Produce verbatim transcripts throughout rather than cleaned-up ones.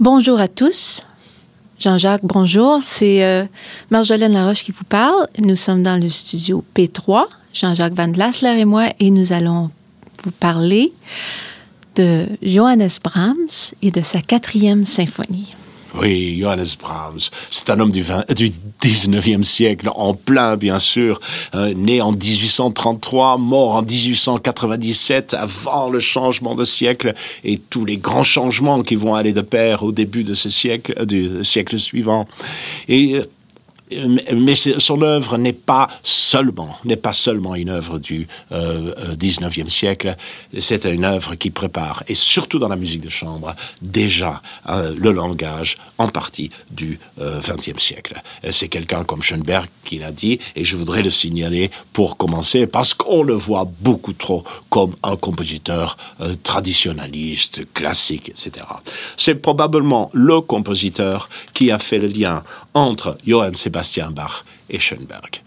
Bonjour à tous. Jean-Jacques, bonjour. C'est euh, Marjolaine Laroche qui vous parle. Nous sommes dans le studio P trois, Jean-Jacques Van Vlasselaer et moi, et nous allons vous parler de Johannes Brahms et de sa quatrième symphonie. Oui, Johannes Brahms, c'est un homme du, du dix-neuvième siècle, en plein bien sûr, euh, né en dix-huit cent trente-trois, mort en dix-huit cent quatre-vingt-dix-sept, avant le changement de siècle et tous les grands changements qui vont aller de pair au début de ce siècle, euh, du siècle suivant. Et... Euh, Mais son œuvre n'est pas seulement, n'est pas seulement une œuvre du euh, dix-neuvième siècle, c'est une œuvre qui prépare, et surtout dans la musique de chambre, déjà euh, le langage en partie du euh, vingtième siècle. C'est quelqu'un comme Schoenberg qui l'a dit, et je voudrais le signaler pour commencer, parce qu'on le voit beaucoup trop comme un compositeur euh, traditionnaliste, classique, et cetera. C'est probablement le compositeur qui a fait le lien entre Johann Sebastian Bach et Schoenberg.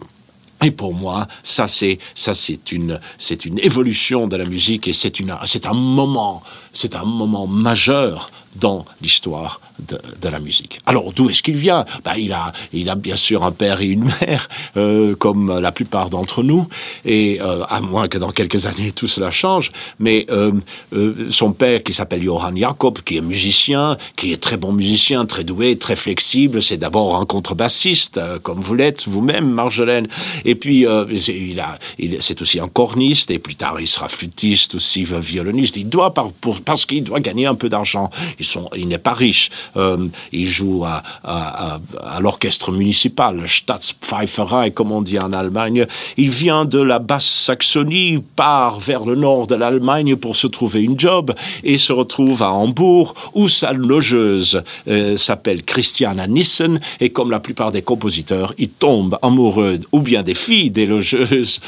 Et pour moi, ça c'est ça c'est une c'est une évolution de la musique et c'est une c'est un moment c'est un moment majeur dans l'histoire de, de la musique. Alors d'où est-ce qu'il vient ? Ben, il a il a bien sûr un père et une mère euh, comme la plupart d'entre nous, et euh, à moins que dans quelques années tout cela change. Mais euh, euh, son père qui s'appelle Johann Jacob, qui est musicien, qui est très bon musicien, très doué, très flexible. C'est d'abord un contrebassiste euh, comme vous l'êtes vous-même, Marjolaine. Et puis euh, il a il c'est aussi un corniste, et plus tard il sera flûtiste aussi, violoniste. Il doit par, pour, parce qu'il doit gagner un peu d'argent. Ils sont, il n'est pas riche. Euh, il joue à, à, à, à l'orchestre municipal, le Staatspfeiferei, comme on dit en Allemagne. Il vient de la Basse-Saxonie, part vers le nord de l'Allemagne pour se trouver une job et se retrouve à Hambourg, où sa logeuse euh, s'appelle Christiana Nissen. Et comme la plupart des compositeurs, il tombe amoureux ou bien des filles des logeuses,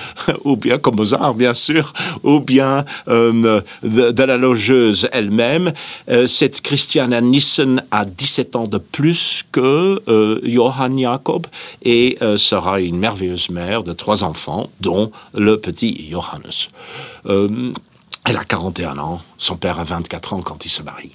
ou bien comme Mozart, bien sûr, ou bien euh, de, de la logeuse elle-même. Euh, cette Christiana Nissen a dix-sept ans de plus que euh, Johann Jacob et euh, sera une merveilleuse mère de trois enfants, dont le petit Johannes. Euh, elle a quarante et un ans, son père a vingt-quatre ans quand il se marie.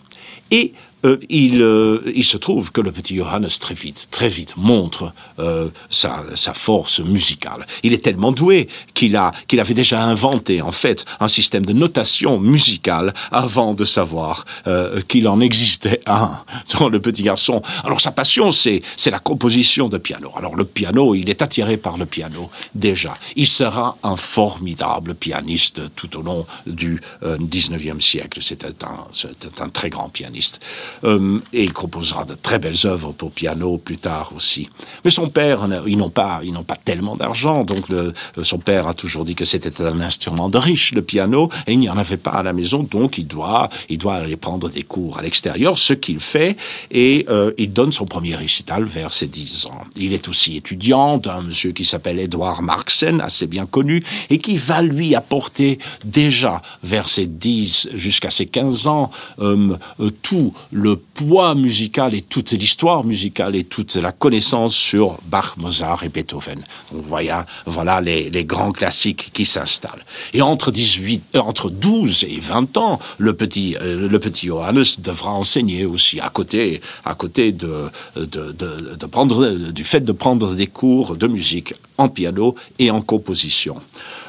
Et euh, il, euh, il se trouve que le petit Johannes, très vite, très vite, montre euh, sa, sa force musicale. Il est tellement doué qu'il, a, qu'il avait déjà inventé, en fait, un système de notation musicale avant de savoir euh, qu'il en existait un, dans le petit garçon. Alors, sa passion, c'est, c'est la composition de piano. Alors, le piano, il est attiré par le piano, déjà. Il sera un formidable pianiste tout au long du euh, dix-neuvième siècle. C'était un, c'était un très grand pianiste. Euh, et il composera de très belles œuvres pour piano plus tard aussi. Mais son père, ils n'ont pas, ils n'ont pas tellement d'argent, donc le, son père a toujours dit que c'était un instrument de riche, le piano, et il n'y en avait pas à la maison, donc il doit, il doit aller prendre des cours à l'extérieur, ce qu'il fait, et euh, il donne son premier récital vers ses dix ans. Il est aussi étudiant d'un monsieur qui s'appelle Édouard Marxen, assez bien connu, et qui va lui apporter déjà vers ses dix jusqu'à ses quinze ans euh, euh, tout le poids musical et toute l'histoire musicale et toute la connaissance sur Bach, Mozart et Beethoven. Donc voilà, voilà les, les grands classiques qui s'installent. Et entre, dix-huit, euh, entre douze et vingt ans, le petit, euh, le petit Johannes devra enseigner aussi, à côté, à côté de, de, de, de prendre, du fait de prendre des cours de musique en piano et en composition.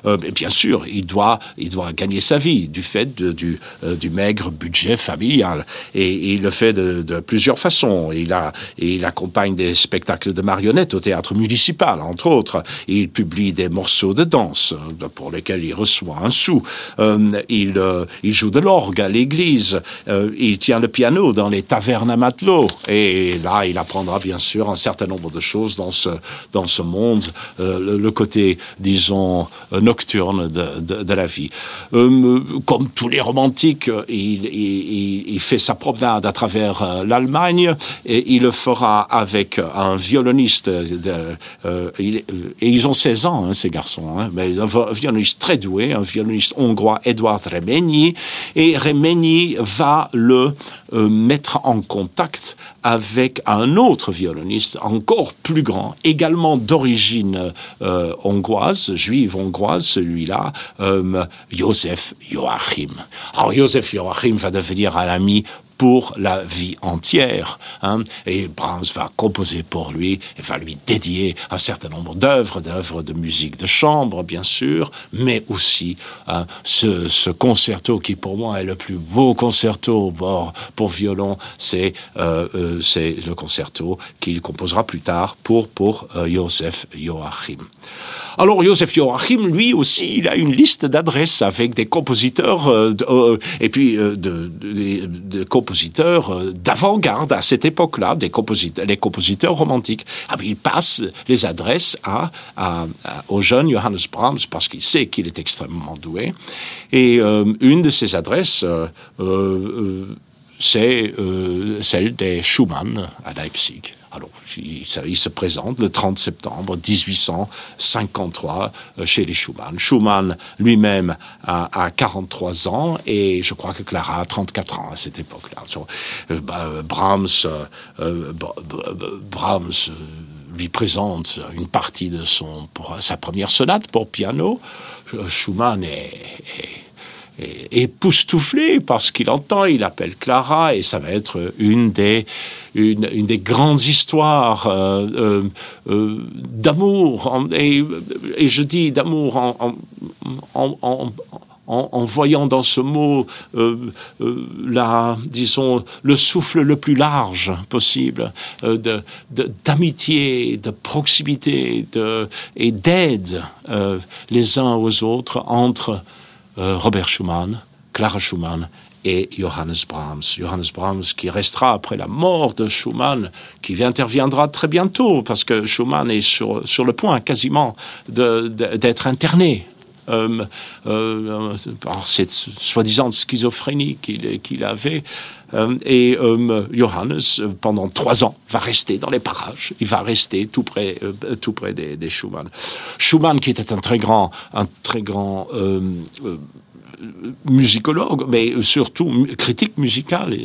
Euh, et bien sûr, il doit, il doit gagner sa vie du fait de, du, euh, du maigre budget familial. Et, et il le fait de, de plusieurs façons. Il, a, il accompagne des spectacles de marionnettes au théâtre municipal, entre autres. Il publie des morceaux de danse pour lesquels il reçoit un sou. Euh, il, euh, il joue de l'orgue à l'église. Euh, il tient le piano dans les tavernes à matelots. Et là, il apprendra bien sûr un certain nombre de choses dans ce, dans ce monde, euh, le, le côté, disons, nocturne de, de, de la vie. Euh, comme tous les romantiques, il, il, il fait sa promenade à travers euh, l'Allemagne, et il le fera avec un violoniste de, euh, il, et ils ont seize ans hein, ces garçons, hein, mais un violoniste très doué, un violoniste hongrois, Édouard Reményi, et Reményi va le euh, mettre en contact avec un autre violoniste encore plus grand, également d'origine euh, hongroise, juive hongroise, celui-là, euh, Joseph Joachim. Alors Joseph Joachim va devenir un ami pour la vie entière. Hein. Et Brahms va composer pour lui et va lui dédier un certain nombre d'œuvres, d'œuvres de musique de chambre, bien sûr, mais aussi hein, ce, ce concerto qui, pour moi, est le plus beau concerto pour, pour violon. C'est, euh, euh, c'est le concerto qu'il composera plus tard pour, pour euh, Joseph Joachim. Alors, Joseph Joachim, lui aussi, il a une liste d'adresses avec des compositeurs euh, de, euh, et puis euh, de, de, de compositeurs euh, d'avant-garde à cette époque-là, des compositeurs, les compositeurs romantiques. Ah, il passe les adresses à, à, à, au jeune Johannes Brahms parce qu'il sait qu'il est extrêmement doué. Et euh, une de ces adresses, euh, euh, c'est euh, celle des Schumann à Leipzig. Alors, il se présente le trente septembre dix-huit cent cinquante-trois chez les Schumann. Schumann lui-même a, a quarante-trois ans et je crois que Clara a trente-quatre ans à cette époque-là. So, bah, Brahms, euh, Brahms lui présente une partie de son, pour, sa première sonate pour piano. Schumann est... est époustouflé par ce qu'il entend, il appelle Clara et ça va être une des, une, une des grandes histoires euh, euh, euh, d'amour et, et je dis d'amour en, en, en, en, en, en voyant dans ce mot euh, euh, la, disons, le souffle le plus large possible euh, de, de, d'amitié, de proximité de, et d'aide euh, les uns aux autres entre Robert Schumann, Clara Schumann et Johannes Brahms. Johannes Brahms qui restera après la mort de Schumann, qui interviendra très bientôt, parce que Schumann est sur, sur le point quasiment de, de, d'être interné euh, euh, par cette soi-disant schizophrénie qu'il, qu'il avait. Et euh, Johannes, pendant trois ans, va rester dans les parages. Il va rester tout près, euh, tout près des, des Schumann. Schumann, qui était un très grand, un très grand euh, euh, musicologue, mais surtout critique musicale.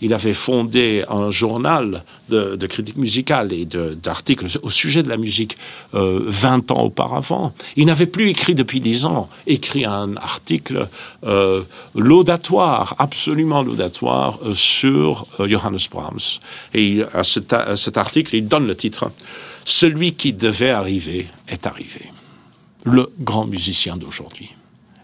Il avait fondé un journal de, de critique musicale et de, d'articles au sujet de la musique euh, vingt ans auparavant. Il n'avait plus écrit depuis dix ans, écrit un article euh, laudatoire, absolument laudatoire, euh, sur euh, Johannes Brahms. Et à cet, à cet article, il donne le titre « Celui qui devait arriver est arrivé, le grand musicien d'aujourd'hui ».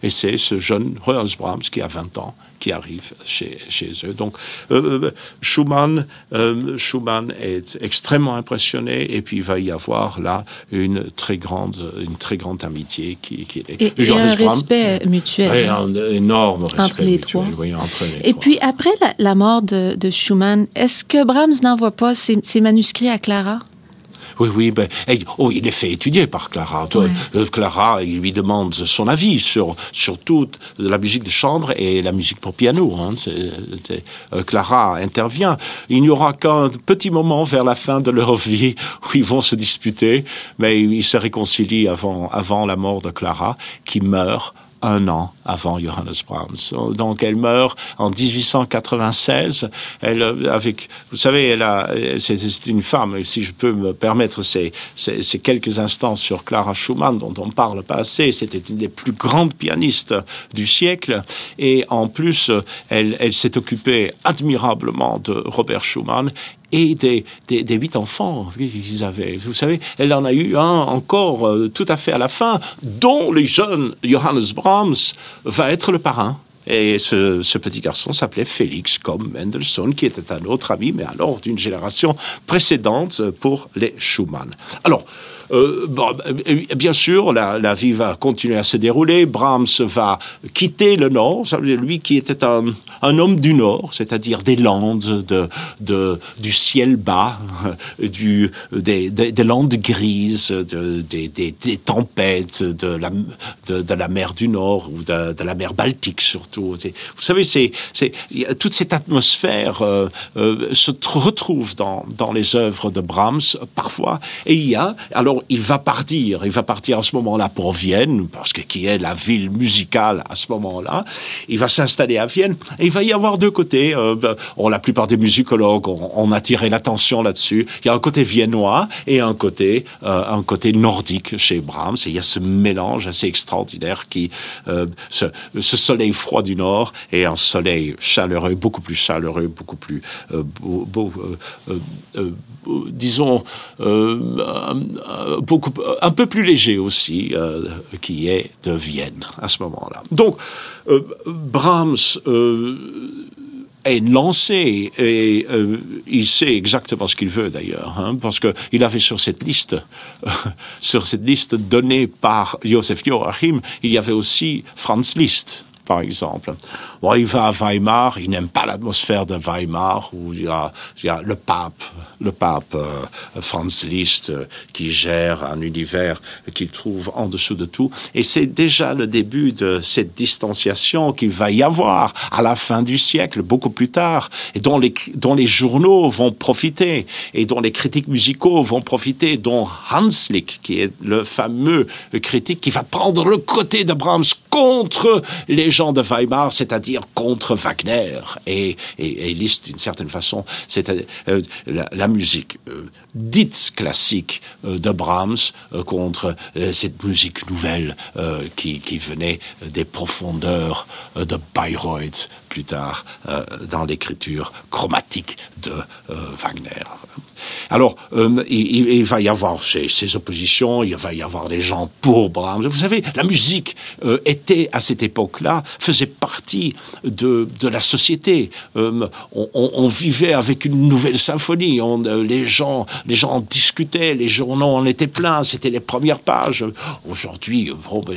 Et c'est ce jeune Johannes Brahms qui a vingt ans, qui arrive chez, chez eux. Donc, euh, Schumann, euh, Schumann est extrêmement impressionné, et puis il va y avoir là une très grande, une très grande amitié qui, qui est. Et, et un Brahms, respect mutuel. Et un énorme respect entre les mutuel. Trois. Oui, entre les et trois. Puis après la, la mort de, de Schumann, est-ce que Brahms n'envoie pas ses, ses manuscrits à Clara? Oui, oui, ben, oh, il est fait étudier par Clara. Ouais. Clara, il lui demande son avis sur, sur toute la musique de chambre et la musique pour piano. Hein. C'est, c'est, euh, Clara intervient. Il n'y aura qu'un petit moment vers la fin de leur vie où ils vont se disputer, mais ils se réconcilient avant, avant la mort de Clara, qui meurt un an avant Johannes Brahms. Donc, elle meurt en dix-huit cent quatre-vingt-seize. Elle, avec, vous savez, elle a, c'est, c'est une femme, si je peux me permettre ces, ces, ces quelques instants sur Clara Schumann, dont on parle pas assez. C'était une des plus grandes pianistes du siècle. Et en plus, elle, elle s'est occupée admirablement de Robert Schumann et des, des, des huit enfants qu'ils avaient. Vous savez, elle en a eu un encore euh, tout à fait à la fin, dont le jeune Johannes Brahms va être le parrain. Et ce, ce petit garçon s'appelait Félix, comme Mendelssohn, qui était un autre ami, mais alors d'une génération précédente pour les Schumann. Alors, euh, bon, bien sûr, la, la vie va continuer à se dérouler. Brahms va quitter le Nord, lui qui était un, un homme du Nord, c'est-à-dire des landes, de, de, du ciel bas, du, des, des, des landes grises, de, des, des, des tempêtes, de la, de, de la mer du Nord ou de, de la mer Baltique surtout. Vous savez, c'est, c'est, toute cette atmosphère euh, euh, se t- retrouve dans, dans les œuvres de Brahms, parfois. Et il y a... Alors, il va partir. Il va partir à ce moment-là pour Vienne, parce que qui est la ville musicale à ce moment-là. Il va s'installer à Vienne. Et il va y avoir deux côtés. Euh, on, la plupart des musicologues ont on attiré l'attention là-dessus. Il y a un côté viennois et un côté, euh, un côté nordique chez Brahms. Et il y a ce mélange assez extraordinaire qui... Euh, ce, ce soleil froid froid du nord et un soleil chaleureux, beaucoup plus chaleureux, beaucoup plus, euh, beau, beau, euh, euh, euh, disons, euh, beaucoup, un peu plus léger aussi, euh, qui est de Vienne à ce moment-là. Donc, euh, Brahms... Euh, est lancé, et euh, il sait exactement ce qu'il veut d'ailleurs, hein, parce qu'il avait sur cette liste, euh, sur cette liste donnée par Joseph Joachim, il y avait aussi Franz Liszt, par exemple. Bon, il va à Weimar, il n'aime pas l'atmosphère de Weimar, où il y a, il y a le pape, le pape euh, Franz Liszt, euh, qui gère un univers qu'il trouve en dessous de tout. Et c'est déjà le début de cette distanciation qu'il va y avoir à la fin du siècle, beaucoup plus tard, et dont les, dont les journaux vont profiter, et dont les critiques musicaux vont profiter, dont Hanslick, qui est le fameux critique qui va prendre le côté de Brahms contre les gens de Weimar, c'est-à-dire contre Wagner et, et, et Liszt, d'une certaine façon. C'est-à-dire euh, la, la musique euh, dite classique euh, de Brahms euh, contre euh, cette musique nouvelle euh, qui, qui venait des profondeurs euh, de Bayreuth, plus tard euh, dans l'écriture chromatique de euh, Wagner. Alors, euh, il, il va y avoir ces, ces oppositions, il va y avoir des gens pour Brahms. Vous savez, la musique euh, était, à cette époque-là, faisait partie de, de la société. Euh, on, on, on vivait avec une nouvelle symphonie, on, euh, les, gens, les gens en discutaient, les journaux en étaient pleins, c'était les premières pages. Aujourd'hui, bon, ben,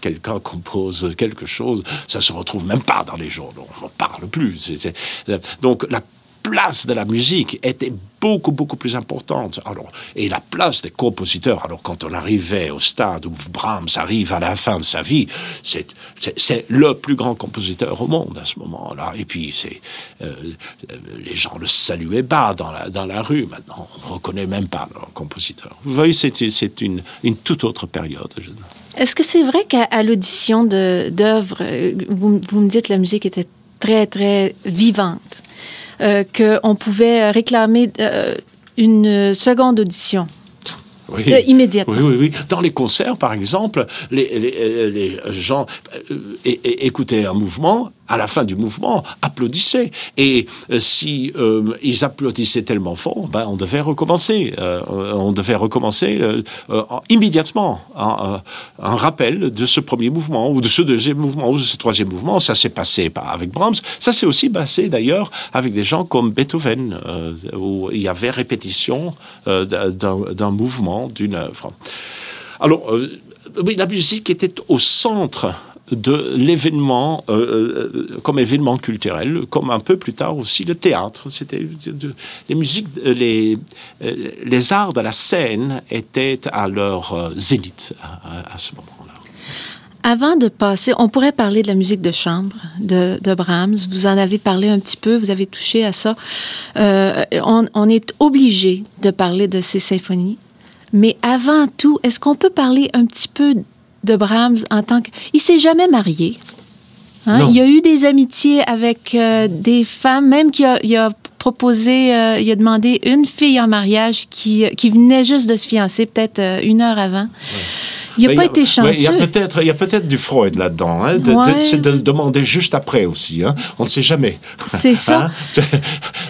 quelqu'un compose quelque chose, ça ne se retrouve même pas dans les journaux, on n'en parle plus. C'est, c'est, donc, la place de la musique était beaucoup, beaucoup plus importante. Alors, et la place des compositeurs, alors quand on arrivait au stade où Brahms arrive à la fin de sa vie, c'est, c'est, c'est le plus grand compositeur au monde à ce moment-là. Et puis, c'est, euh, les gens le saluaient bas dans la, dans la rue. Maintenant, on ne reconnaît même pas le compositeur. Vous voyez, c'est, c'est une, une toute autre période. Est-ce que c'est vrai qu'à à l'audition de, d'œuvres, vous, vous me dites que la musique était très, très vivante? Euh, qu'on pouvait réclamer euh, une seconde audition. Oui. Euh, immédiatement. Oui, oui, oui. Dans les concerts, par exemple, les, les, les gens euh, é- é- écoutaient un mouvement, à la fin du mouvement, applaudissaient. Et euh, si euh, ils applaudissaient tellement fort, ben, on devait recommencer. Euh, on devait recommencer euh, euh, immédiatement. Un, un rappel de ce premier mouvement, ou de ce deuxième mouvement, ou de ce troisième mouvement. Ça s'est passé avec Brahms. Ça s'est aussi passé, d'ailleurs, avec des gens comme Beethoven, euh, où il y avait répétition euh, d'un, d'un mouvement, d'une œuvre. Alors, euh, la musique était au centre de l'événement euh, comme événement culturel, comme un peu plus tard aussi le théâtre. C'était de, les musiques, les les arts de la scène étaient à leur zénith à, à ce moment-là. Avant de passer, on pourrait parler de la musique de chambre de, de Brahms. Vous en avez parlé un petit peu, vous avez touché à ça. Euh, on, on est obligé de parler de ces symphonies, mais avant tout, est-ce qu'on peut parler un petit peu de Brahms en tant que... Il ne s'est jamais marié. Hein? Il y a eu des amitiés avec euh, des femmes, même qu'il a, il a proposé, euh, il a demandé une fille en mariage qui, qui venait juste de se fiancer, peut-être euh, une heure avant. Ouais. Il n'a pas y a, été chanceux. Il y a peut-être, il y a peut-être du Freud là-dedans. Hein, de, ouais. de, c'est de le demander juste après aussi. Hein, on ne sait jamais. C'est ça. Hein?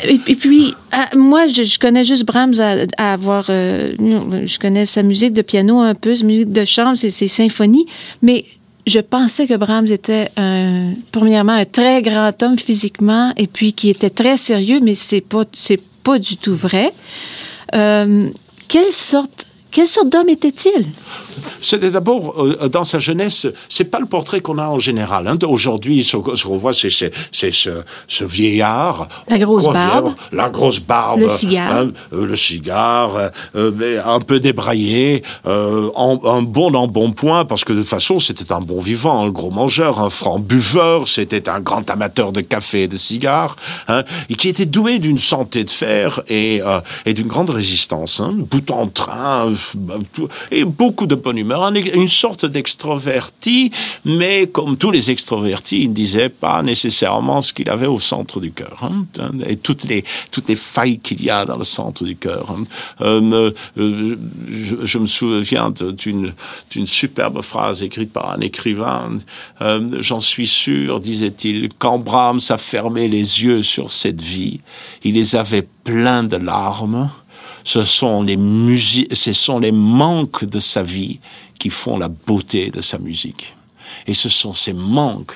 et, et puis, à, moi, je, je connais juste Brahms à, à avoir... Euh, je connais sa musique de piano un peu, sa musique de chambre, ses, ses symphonies, mais... Je pensais que Brahms était, un, premièrement, un très grand homme physiquement, et puis qui était très sérieux, mais c'est pas, c'est pas du tout vrai. Euh, quelle sorte, quelle sorte d'homme était-il? C'était d'abord, euh, dans sa jeunesse, c'est pas le portrait qu'on a en général. Hein. Aujourd'hui, ce, ce qu'on voit, c'est, c'est, c'est ce, ce vieillard. La grosse barbe. Vieillard, la grosse barbe. Le cigare. Hein, euh, le cigare, euh, un peu débraillé, euh, en, un bon embonpoint, parce que de toute façon, c'était un bon vivant, un gros mangeur, un franc buveur, c'était un grand amateur de café et de cigares, hein, et qui était doué d'une santé de fer et, euh, et d'une grande résistance. Hein. Bout en train, et beaucoup de bonne humeur, une sorte d'extroverti, mais comme tous les extrovertis, il ne disait pas nécessairement ce qu'il avait au centre du cœur, hein, et toutes les, toutes les failles qu'il y a dans le centre du cœur. Hein. Euh, euh, je, je me souviens d'une, d'une superbe phrase écrite par un écrivain, euh, « J'en suis sûr, disait-il, quand Brahms a fermé les yeux sur cette vie, il les avait pleins de larmes. Ce sont les musi- ce sont les manques de sa vie qui font la beauté de sa musique. Et ce sont ces manques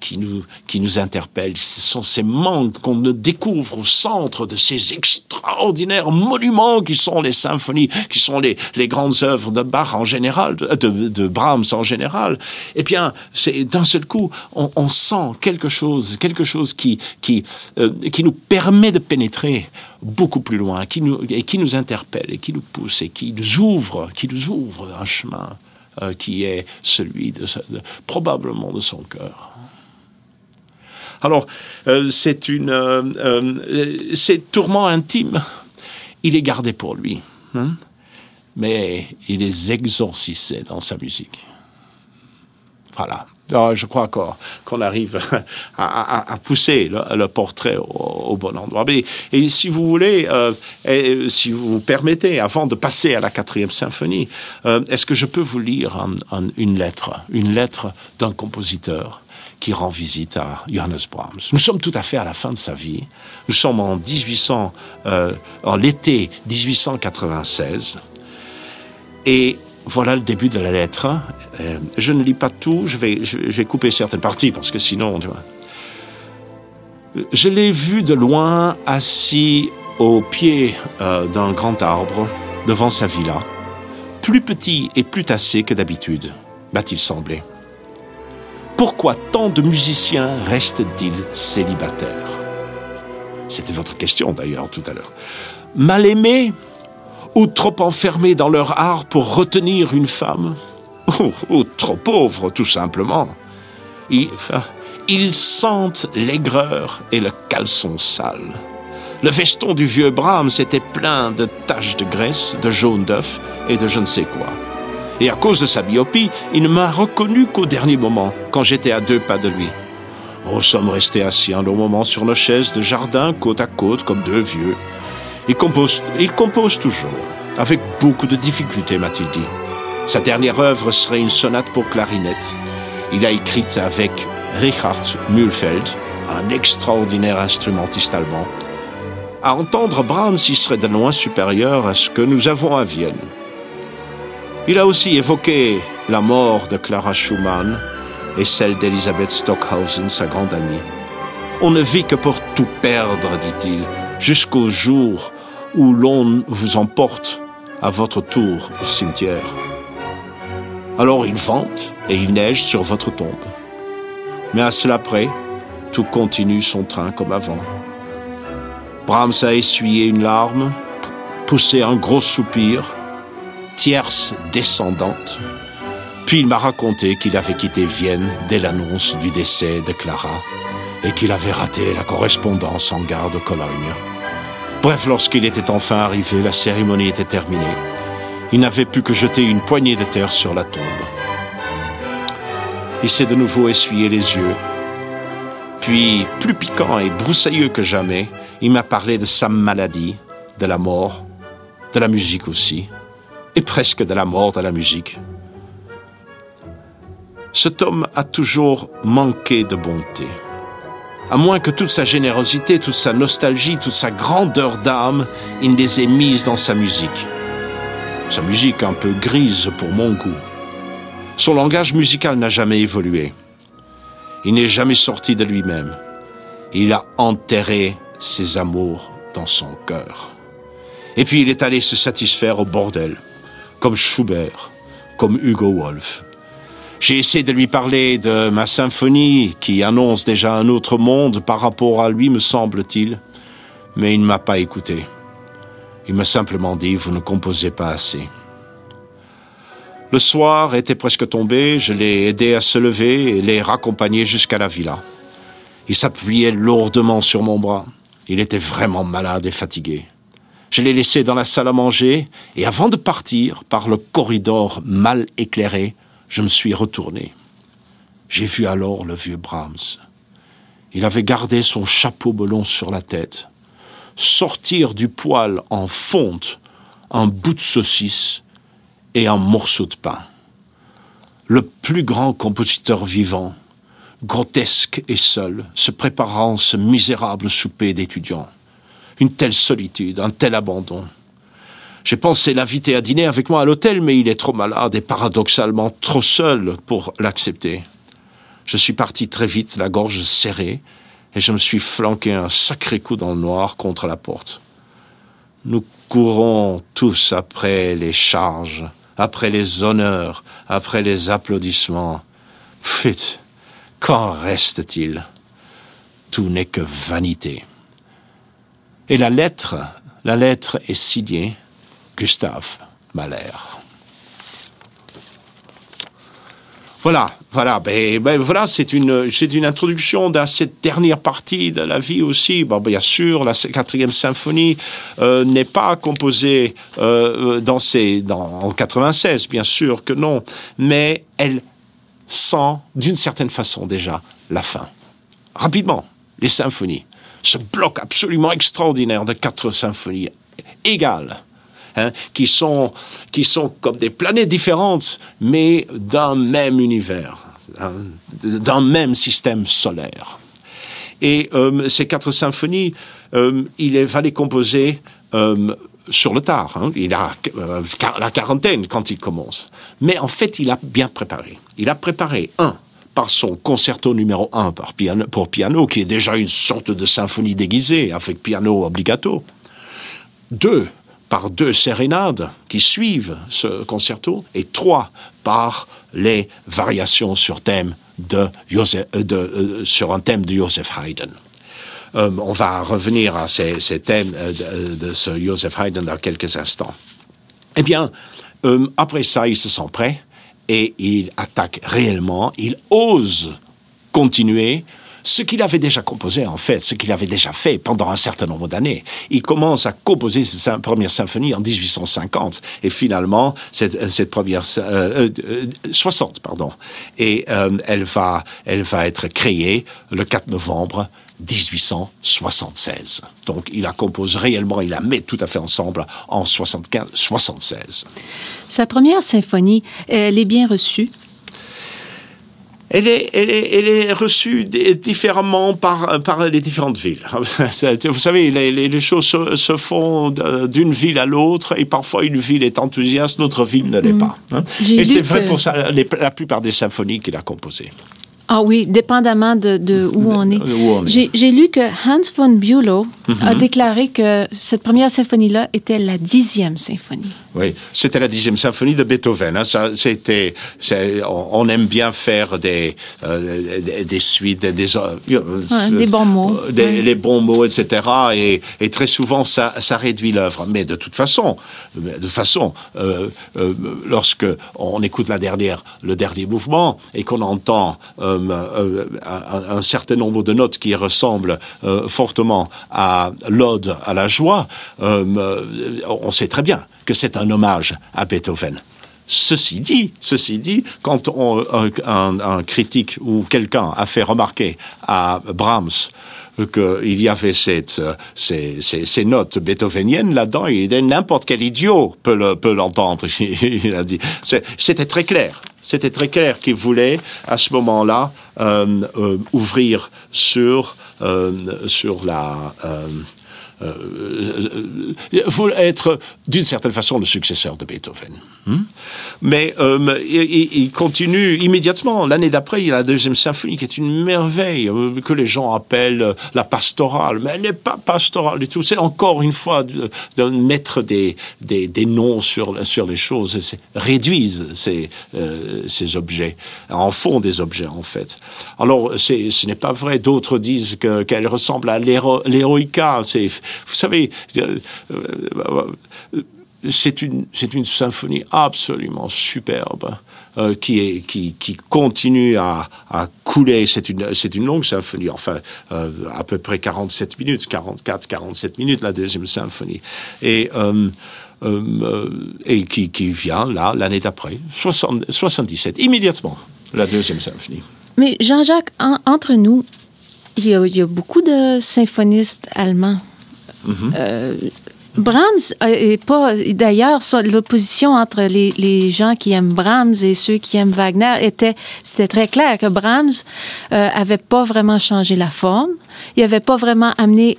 qui nous, qui nous interpellent. Ce sont ces manques qu'on découvre au centre de ces extraordinaires monuments qui sont les symphonies, qui sont les, les grandes œuvres de Bach en général, de, de Brahms en général. Eh bien, c'est, d'un seul coup, on, on sent quelque chose, quelque chose qui, qui, euh, qui nous permet de pénétrer beaucoup plus loin, qui nous, et qui nous interpelle, et qui nous pousse, et qui nous ouvre, qui nous ouvre un chemin euh, qui est celui de, de, probablement de son cœur. Alors, euh, c'est une, euh, euh, ces tourments intimes, il les gardait pour lui, hein, mais il les exorcisait dans sa musique. Voilà. Alors, je crois qu'on, qu'on arrive à, à, à pousser le, le portrait au, au bon endroit. Mais, et si vous voulez, euh, et, si vous vous permettez, avant de passer à la quatrième symphonie, euh, est-ce que je peux vous lire un, un, une lettre, une lettre d'un compositeur qui rend visite à Johannes Brahms. Nous sommes tout à fait à la fin de sa vie. Nous sommes en dix-huit cents, euh, en l'été dix-huit cent quatre-vingt-seize. Et voilà le début de la lettre. Euh, je ne lis pas tout, je vais, je vais couper certaines parties, parce que sinon... Tu vois. Je l'ai vu de loin, assis au pied euh, d'un grand arbre, devant sa villa, plus petit et plus tassé que d'habitude, m'a-t-il semblé. Pourquoi tant de musiciens restent-ils célibataires ? C'était votre question d'ailleurs tout à l'heure. Mal aimés ou trop enfermés dans leur art pour retenir une femme ? Ou, ou trop pauvres tout simplement. Ils, enfin, ils sentent l'aigreur et le caleçon sale. Le veston du vieux Brahms était plein de taches de graisse, de jaune d'œuf et de je ne sais quoi. Et à cause de sa myopie, il ne m'a reconnu qu'au dernier moment, quand j'étais à deux pas de lui. Nous sommes restés assis un long moment sur nos chaises de jardin, côte à côte, comme deux vieux. Il compose, il compose toujours, avec beaucoup de difficultés, m'a-t-il dit. Sa dernière œuvre serait une sonate pour clarinette. Il l'a écrite avec Richard Mühlfeld, un extraordinaire instrumentiste allemand. À entendre Brahms, il serait de loin supérieur à ce que nous avons à Vienne. Il a aussi évoqué la mort de Clara Schumann et celle d'Elisabeth Stockhausen, sa grande amie. On ne vit que pour tout perdre, dit-il, jusqu'au jour où l'on vous emporte à votre tour au cimetière. Alors il vente et il neige sur votre tombe. Mais à cela près, tout continue son train comme avant. Brahms a essuyé une larme, poussé un gros soupir, tierce descendante. Puis il m'a raconté qu'il avait quitté Vienne dès l'annonce du décès de Clara et qu'il avait raté la correspondance en gare de Cologne. Bref, lorsqu'il était enfin arrivé, la cérémonie était terminée. Il n'avait plus que jeter une poignée de terre sur la tombe. Il s'est de nouveau essuyé les yeux. Puis, plus piquant et broussailleux que jamais, il m'a parlé de sa maladie, de la mort, de la musique aussi. Et presque de la mort de la musique. Cet homme a toujours manqué de bonté. À moins que toute sa générosité, toute sa nostalgie, toute sa grandeur d'âme, il les ait mises dans sa musique. Sa musique un peu grise pour mon goût. Son langage musical n'a jamais évolué. Il n'est jamais sorti de lui-même. Il a enterré ses amours dans son cœur. Et puis il est allé se satisfaire au bordel. Comme Schubert, comme Hugo Wolf. J'ai essayé de lui parler de ma symphonie qui annonce déjà un autre monde par rapport à lui, me semble-t-il, mais il ne m'a pas écouté. Il m'a simplement dit « vous ne composez pas assez ». Le soir était presque tombé, je l'ai aidé à se lever et l'ai raccompagné jusqu'à la villa. Il s'appuyait lourdement sur mon bras. Il était vraiment malade et fatigué. Je l'ai laissé dans la salle à manger, et avant de partir, par le corridor mal éclairé, je me suis retourné. J'ai vu alors le vieux Brahms. Il avait gardé son chapeau melon sur la tête, sortir du poêle en fonte un bout de saucisse et un morceau de pain. Le plus grand compositeur vivant, grotesque et seul, se préparant ce misérable souper d'étudiants. Une telle solitude, un tel abandon. J'ai pensé l'inviter à dîner avec moi à l'hôtel, mais il est trop malade et paradoxalement trop seul pour l'accepter. Je suis parti très vite, la gorge serrée, et je me suis flanqué un sacré coup dans le noir contre la porte. Nous courons tous après les charges, après les honneurs, après les applaudissements. Flûte, qu'en reste-t-il? Tout n'est que vanité. Et la lettre, la lettre est signée Gustave Mahler. Voilà, voilà, ben, ben voilà, c'est une, c'est une introduction à cette dernière partie de la vie aussi. Bon, bien sûr, la quatrième symphonie euh, n'est pas composée euh, dans ses, dans, en quatre-vingt-seize, bien sûr que non, mais elle sent d'une certaine façon déjà la fin. Rapidement, les symphonies, ce bloc absolument extraordinaire de quatre symphonies égales. Hein, qui sont, qui sont comme des planètes différentes, mais d'un même univers, hein, d'un même système solaire. Et euh, ces quatre symphonies, euh, il va les composer euh, sur le tard. Hein. Il a euh, la quarantaine quand il commence. Mais en fait, il a bien préparé. Il a préparé, un, par son concerto numéro un par piano, pour piano, qui est déjà une sorte de symphonie déguisée, avec piano obligato. Deux, par deux sérénades qui suivent ce concerto, et trois, par les variations sur, thème de Joseph, euh, de, euh, sur un thème de Joseph Haydn. Euh, on va revenir à ces, ces thèmes de, de ce Joseph Haydn dans quelques instants. Eh bien, euh, après ça, il se sent prêt, et il attaque réellement, il ose continuer ce qu'il avait déjà composé, en fait, ce qu'il avait déjà fait pendant un certain nombre d'années. Il commence à composer cette première symphonie en dix-huit cent cinquante, et finalement, cette, cette première... Euh, euh, soixante, pardon. Et euh, elle, va, elle va être créée le quatre novembre dix-huit cent soixante-seize. Donc, il la compose réellement, il la met tout à fait ensemble en soixante-quinze soixante-seize. Sa première symphonie, elle est bien reçue? Elle est, elle est, elle est reçue différemment par, par les différentes villes. Vous savez, les, les choses se, se font d'une ville à l'autre, et parfois une ville est enthousiaste, l'autre ville ne l'est mmh. pas. Hein? Et c'est vrai que... pour ça, les, la plupart des symphonies qu'il a composées. Ah oui, dépendamment de, de où on est. Où on est. J'ai, j'ai lu que Hans von Bülow mm-hmm. a déclaré que cette première symphonie-là était la dixième symphonie. Oui, c'était la dixième symphonie de Beethoven. Hein. Ça, c'était, c'est, on, on aime bien faire des, euh, des, des suites, des, euh, ouais, des bons mots. Des, ouais. Les bons mots, et cetera. Et, et très souvent, ça, ça réduit l'œuvre. Mais de toute façon, de façon euh, euh, lorsque on écoute la dernière, le dernier mouvement et qu'on entend... Euh, Euh, un, un certain nombre de notes qui ressemblent euh, fortement à l'Ode à la joie, euh, on sait très bien que c'est un hommage à Beethoven. Ceci dit, ceci dit, quand on, un, un, un critique ou quelqu'un a fait remarquer à Brahms qu'il y avait cette, ces, ces, ces notes beethoveniennes là-dedans, il dit n'importe quel idiot peut, le, peut l'entendre. Il a dit, c'était très clair. C'était très clair qu'il voulait, à ce moment-là, euh, euh, ouvrir sur, euh, sur la... Euh, euh, euh, être, d'une certaine façon, le successeur de Beethoven. Hmm? Mais euh, il, il continue immédiatement. L'année d'après, il y a la deuxième symphonie, qui est une merveille, que les gens appellent la pastorale. Mais elle n'est pas pastorale du tout. C'est encore une fois de, de mettre des, des, des noms sur, sur les choses. C'est, réduisent ces, euh, ces objets, en font des objets, en fait. Alors, c'est, ce n'est pas vrai. D'autres disent que, qu'elle ressemble à l'héro, l'héroïca. C'est, vous savez... Euh, euh, euh, c'est une, c'est une symphonie absolument superbe euh, qui, est, qui, qui continue à, à couler. C'est une, c'est une longue symphonie, enfin euh, à peu près quarante-sept minutes, quarante-quatre à quarante-sept minutes, la deuxième symphonie. Et... Euh, Euh, et qui, qui vient là l'année d'après, soixante-dix-sept, immédiatement, la deuxième symphonie. Mais Jean-Jacques, en, entre nous, il y, a, il y a beaucoup de symphonistes allemands. Mm-hmm. Euh, Brahms n'est pas, d'ailleurs, l'opposition entre les, les gens qui aiment Brahms et ceux qui aiment Wagner était, c'était très clair que Brahms euh, avait pas vraiment changé la forme, il avait pas vraiment amené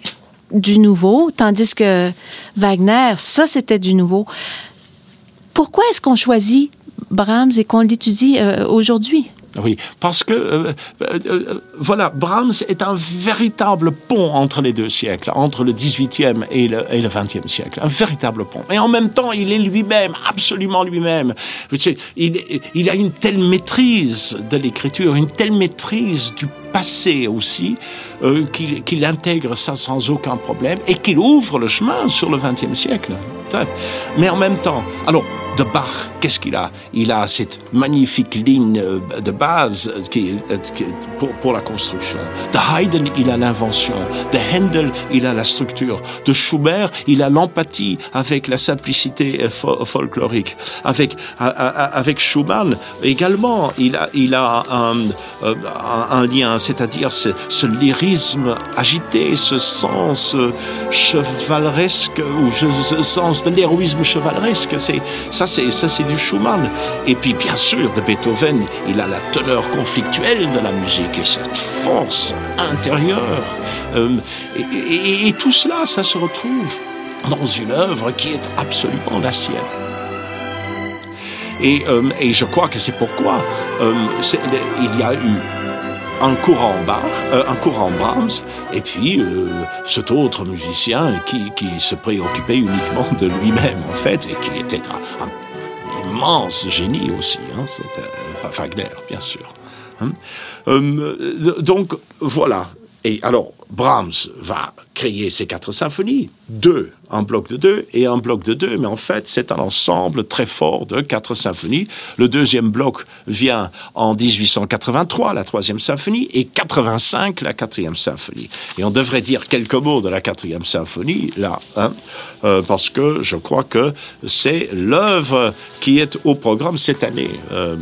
du nouveau, tandis que Wagner, ça, c'était du nouveau. Pourquoi est-ce qu'on choisit Brahms et qu'on l'étudie euh, aujourd'hui? Oui, parce que, euh, euh, voilà, Brahms est un véritable pont entre les deux siècles, entre le dix-huitième et le, et le vingtième siècle, un véritable pont. Et en même temps, il est lui-même, absolument lui-même. Il, il a une telle maîtrise de l'écriture, une telle maîtrise du passé aussi, euh, qu'il, qu'il intègre ça sans aucun problème et qu'il ouvre le chemin sur le vingtième siècle. Mais en même temps, alors, de Bach, qu'est-ce qu'il a? Il a cette magnifique ligne de base qui, qui, pour, pour la construction. De Haydn, il a l'invention. De Handel, il a la structure. De Schubert, il a l'empathie avec la simplicité fo- folklorique. Avec, a, a, avec Schumann, également, il a, il a un, un, un lien, c'est-à-dire ce, ce lyrisme agité, ce sens chevaleresque, ou ce sens de l'héroïsme chevaleresque, c'est... Ça c'est, ça, c'est du Schumann. Et puis, bien sûr, de Beethoven, il a la teneur conflictuelle de la musique et cette force intérieure. Euh, et, et, et tout cela, ça se retrouve dans une œuvre qui est absolument la sienne. Et, euh, et je crois que c'est pourquoi euh, c'est, il y a eu un courant Bach, euh, un courant Brahms, et puis euh, cet autre musicien qui, qui se préoccupait uniquement de lui-même, en fait, et qui était un, un immense génie aussi, hein, c'était euh, Wagner, bien sûr. Hein? Euh, donc, voilà. Et alors, Brahms va créer ses quatre symphonies, deux, un bloc de deux et un bloc de deux, mais en fait, c'est un ensemble très fort de quatre symphonies. Le deuxième bloc vient en dix-huit cent quatre-vingt-trois, la troisième symphonie, et quatre-vingt-cinq, la quatrième symphonie. Et on devrait dire quelques mots de la quatrième symphonie, là, hein, euh, parce que je crois que c'est l'œuvre qui est au programme cette année. Euh,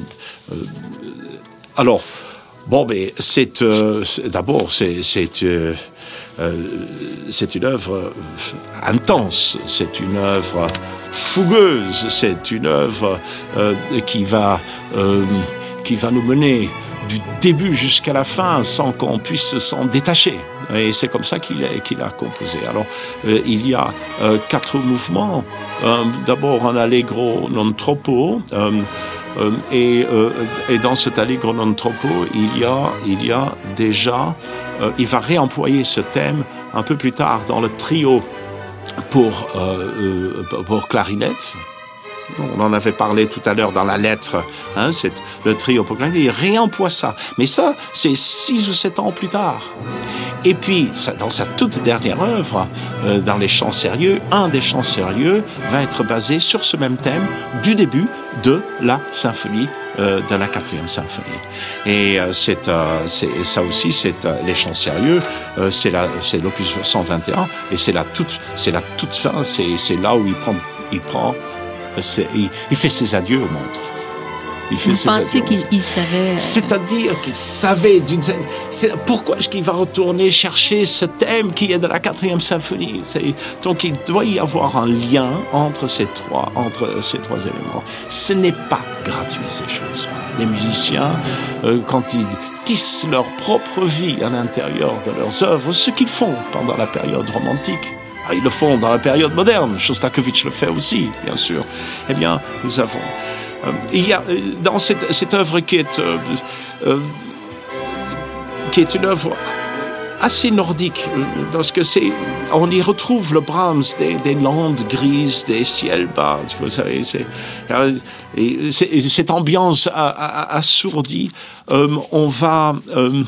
euh, alors... Bon, mais c'est, euh, c'est d'abord c'est c'est, euh, euh, c'est une œuvre intense, c'est une œuvre fougueuse, c'est une œuvre euh, qui va euh, qui va nous mener du début jusqu'à la fin sans qu'on puisse s'en détacher. Et c'est comme ça qu'il, est, qu'il a composé. Alors, euh, il y a euh, quatre mouvements. Euh, d'abord un allegro non troppo. Euh, Euh, et, euh, et dans cet allegro non troppo, il y a, il y a déjà, euh, il va réemployer ce thème un peu plus tard dans le trio pour, euh, pour clarinette. On en avait parlé tout à l'heure dans la lettre, hein, c'est le trio pour clarinette, il réemploie ça. Mais ça, c'est six ou sept ans plus tard. Et puis, dans sa toute dernière œuvre, euh, dans les chants sérieux, un des chants sérieux va être basé sur ce même thème du début de la symphonie, euh, de la quatrième symphonie. Et euh, c'est, euh, c'est, ça aussi, c'est euh, les chants sérieux, euh, c'est, la, c'est l'opus cent vingt et un, et c'est la toute, c'est la toute fin, c'est, c'est là où il prend, il, prend, c'est, il, il fait ses adieux au monde. Vous pensez qu'il il savait... C'est-à-dire qu'il savait... D'une... C'est... Pourquoi est-ce qu'il va retourner chercher ce thème qui est de la quatrième symphonie? C'est... Donc il doit y avoir un lien entre ces trois, entre ces trois éléments. Ce n'est pas gratuit, ces choses. Les musiciens, euh, quand ils tissent leur propre vie à l'intérieur de leurs œuvres, ce qu'ils font pendant la période romantique, ils le font dans la période moderne, Shostakovitch le fait aussi, bien sûr, eh bien, nous avons... Euh, il y a dans cette, cette œuvre qui est, euh, euh, qui est une œuvre assez nordique, parce que c'est, on y retrouve le Brahms des, des landes grises, des ciels bas, vous savez, c'est, euh, et c'est, cette ambiance assourdie, euh, on va, euh,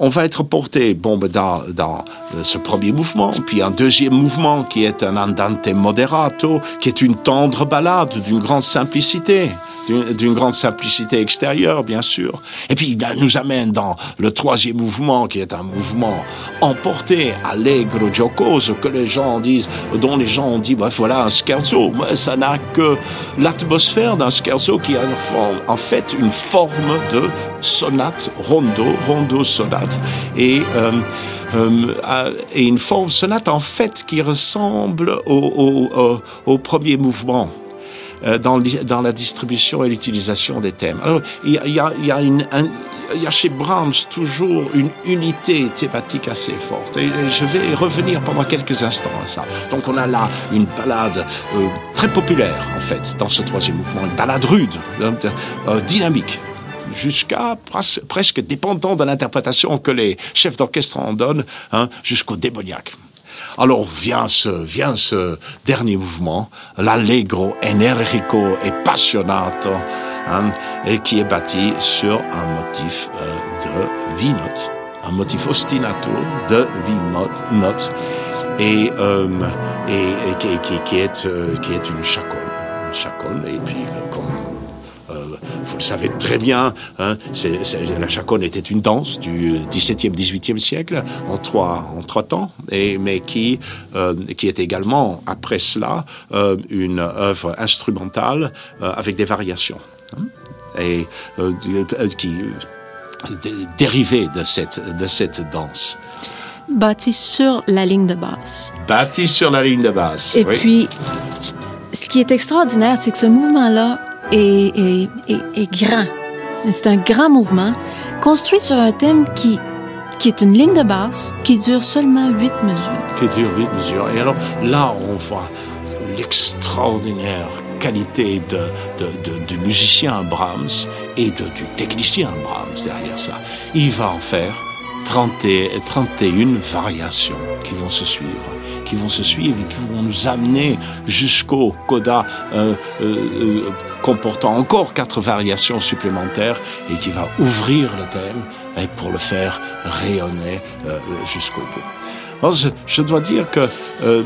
on va être porté bon, dans, dans ce premier mouvement, puis un deuxième mouvement qui est un andante moderato, qui est une tendre ballade d'une grande simplicité, d'une, d'une grande simplicité extérieure, bien sûr. Et puis, il nous amène dans le troisième mouvement, qui est un mouvement emporté, allegro, giocoso, que les gens disent, dont les gens ont dit, bah, voilà un scherzo. Mais ça n'a que l'atmosphère d'un scherzo qui a forme, en fait une forme de sonate, rondo, rondo-sonate, et, euh, euh, et une forme sonate, en fait, qui ressemble au, au, au, au premier mouvement. Dans, dans la distribution et l'utilisation des thèmes. Alors, il y a, il y a, il y a, une, un, il y a chez Brahms toujours une unité thématique assez forte. Et je vais revenir pendant quelques instants à ça. Donc, on a là une ballade euh, très populaire, en fait, dans ce troisième mouvement, une ballade rude, euh, dynamique, jusqu'à pres- presque dépendant de l'interprétation que les chefs d'orchestre en donnent, hein, jusqu'au démoniaque. Alors vient ce, vient ce dernier mouvement, l'allegro, energico et passionato, hein, et qui est bâti sur un motif euh, de huit notes, un motif ostinato de huit notes, et, euh, et, et qui, qui, qui, est, euh, qui est une chacone, une chacone, et puis euh, comme vous le savez très bien, hein, c'est, c'est, la chaconne était une danse du dix-septième, dix-huitième siècle, en trois, en trois temps, et, mais qui, euh, qui est également, après cela, euh, une œuvre instrumentale euh, avec des variations, hein, et euh, qui dérivée de cette, de cette danse. Bâtie sur la ligne de basse. Bâtie sur la ligne de basse, et oui. Puis, ce qui est extraordinaire, c'est que ce mouvement-là, Et, et, et, et grand. C'est un grand mouvement construit sur un thème qui, qui est une ligne de basse qui dure seulement huit mesures. Qui dure huit mesures. Et alors là, on voit l'extraordinaire qualité de, de, de, du musicien Brahms et de, du technicien Brahms derrière ça. Il va en faire trente et une variations qui vont se suivre, qui vont se suivre et qui vont nous amener jusqu'au coda euh, euh, euh, comportant encore quatre variations supplémentaires et qui va ouvrir le thème et pour le faire rayonner euh, jusqu'au bout. Alors, je, je dois dire que euh, euh,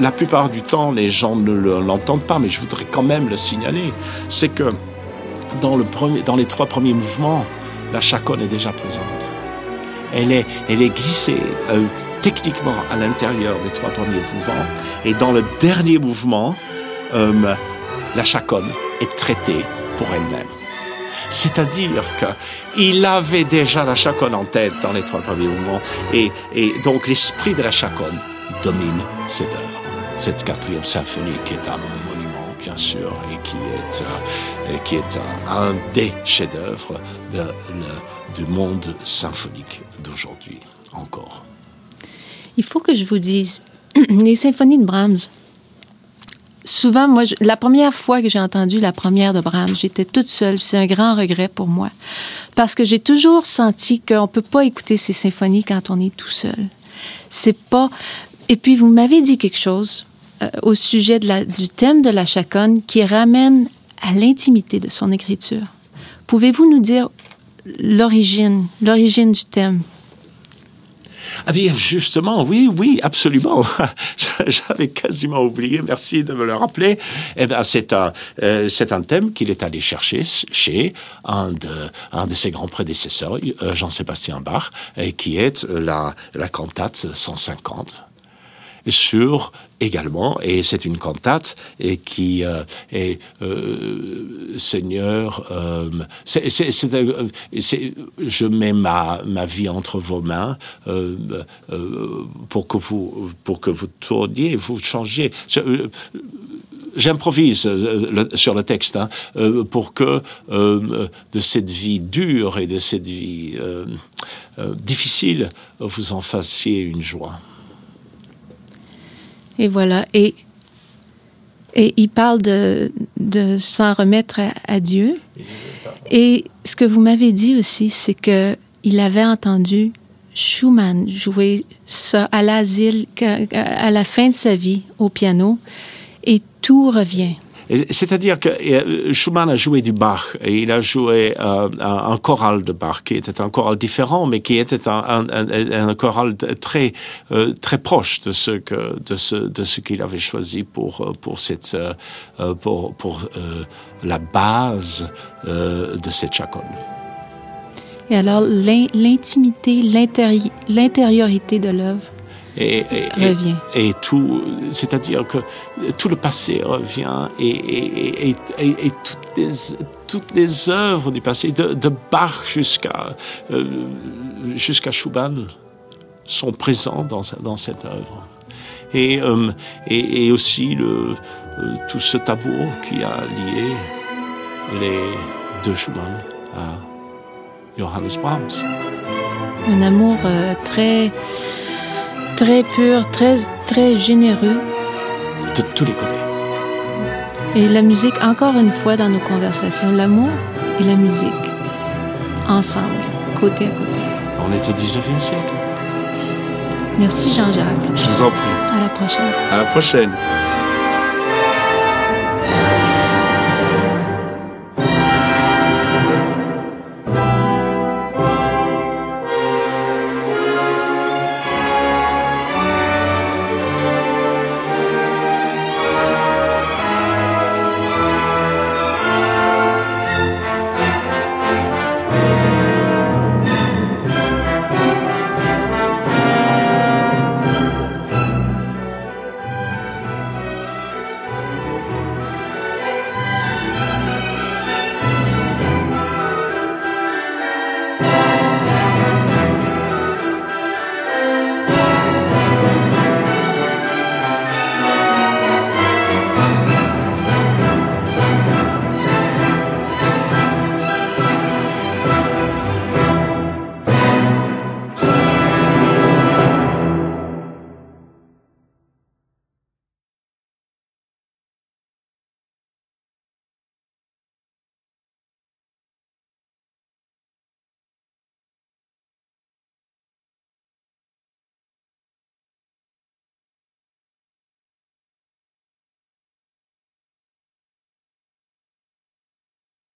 la plupart du temps, les gens ne l'entendent pas, mais je voudrais quand même le signaler, c'est que dans, le premier, dans les trois premiers mouvements, la chaconne est déjà présente. Elle est, elle est glissée euh, techniquement à l'intérieur des trois premiers mouvements. Et dans le dernier mouvement, euh, la chaconne est traitée pour elle-même. C'est-à-dire qu'il avait déjà la chaconne en tête dans les trois premiers mouvements. Et, et donc l'esprit de la chaconne domine cette œuvre. Cette quatrième symphonie qui est un monument, bien sûr, et qui est, euh, et qui est un, un des chefs-d'œuvre de, de, du monde symphonique d'aujourd'hui encore. Il faut que je vous dise, les symphonies de Brahms, souvent, moi, je, la première fois que j'ai entendu la première de Brahms, j'étais toute seule, c'est un grand regret pour moi, parce que j'ai toujours senti qu'on ne peut pas écouter ces symphonies quand on est tout seul. C'est pas... Et puis, vous m'avez dit quelque chose euh, au sujet de la, du thème de la chaconne qui ramène à l'intimité de son écriture. Pouvez-vous nous dire l'origine, l'origine du thème? Ah bien, justement, oui, oui, absolument. J'avais quasiment oublié, merci de me le rappeler. Eh bien, c'est un, euh, c'est un thème qu'il est allé chercher chez un de, un de ses grands prédécesseurs, euh, Jean-Sébastien Bach, et qui est la, la cantate cent cinquante. Sur également, et c'est une cantate et qui euh, est euh, Seigneur, euh, c'est, c'est, c'est, c'est, c'est, je mets ma ma vie entre vos mains euh, euh, pour que vous pour que vous tourniez, vous changiez. Je, euh, J'improvise euh, le, sur le texte hein, euh, pour que euh, de cette vie dure et de cette vie euh, euh, difficile, vous en fassiez une joie. Et voilà, et, et il parle de, de s'en remettre à, à Dieu. Et ce que vous m'avez dit aussi, c'est qu'il avait entendu Schumann jouer ça à l'asile, à la fin de sa vie, au piano, et tout revient. C'est-à-dire que Schumann a joué du Bach, et il a joué euh, un, un choral de Bach, qui était un choral différent, mais qui était un, un, un, un choral très, euh, très proche de ce que, de ce, de ce qu'il avait choisi pour, pour, cette, euh, pour, pour euh, la base euh, de cette chaconne. Et alors, l'in- l'intimité, l'intéri- l'intériorité de l'œuvre et, et, revient. Et, et tout, c'est-à-dire que tout le passé revient et, et, et, et, et toutes, les, toutes les œuvres du passé, de, de Bach jusqu'à, euh, jusqu'à Schumann, sont présentes dans, dans cette œuvre. Et, euh, et, et aussi le, euh, tout ce tableau qui a lié les deux Schumann à Johannes Brahms. Un amour euh, très, très pur, très, très généreux. De tous les côtés. Et la musique, encore une fois dans nos conversations, l'amour et la musique, ensemble, côté à côté. On est au dix-neuvième siècle. Merci Jean-Jacques. Je vous en prie. À la prochaine. À la prochaine.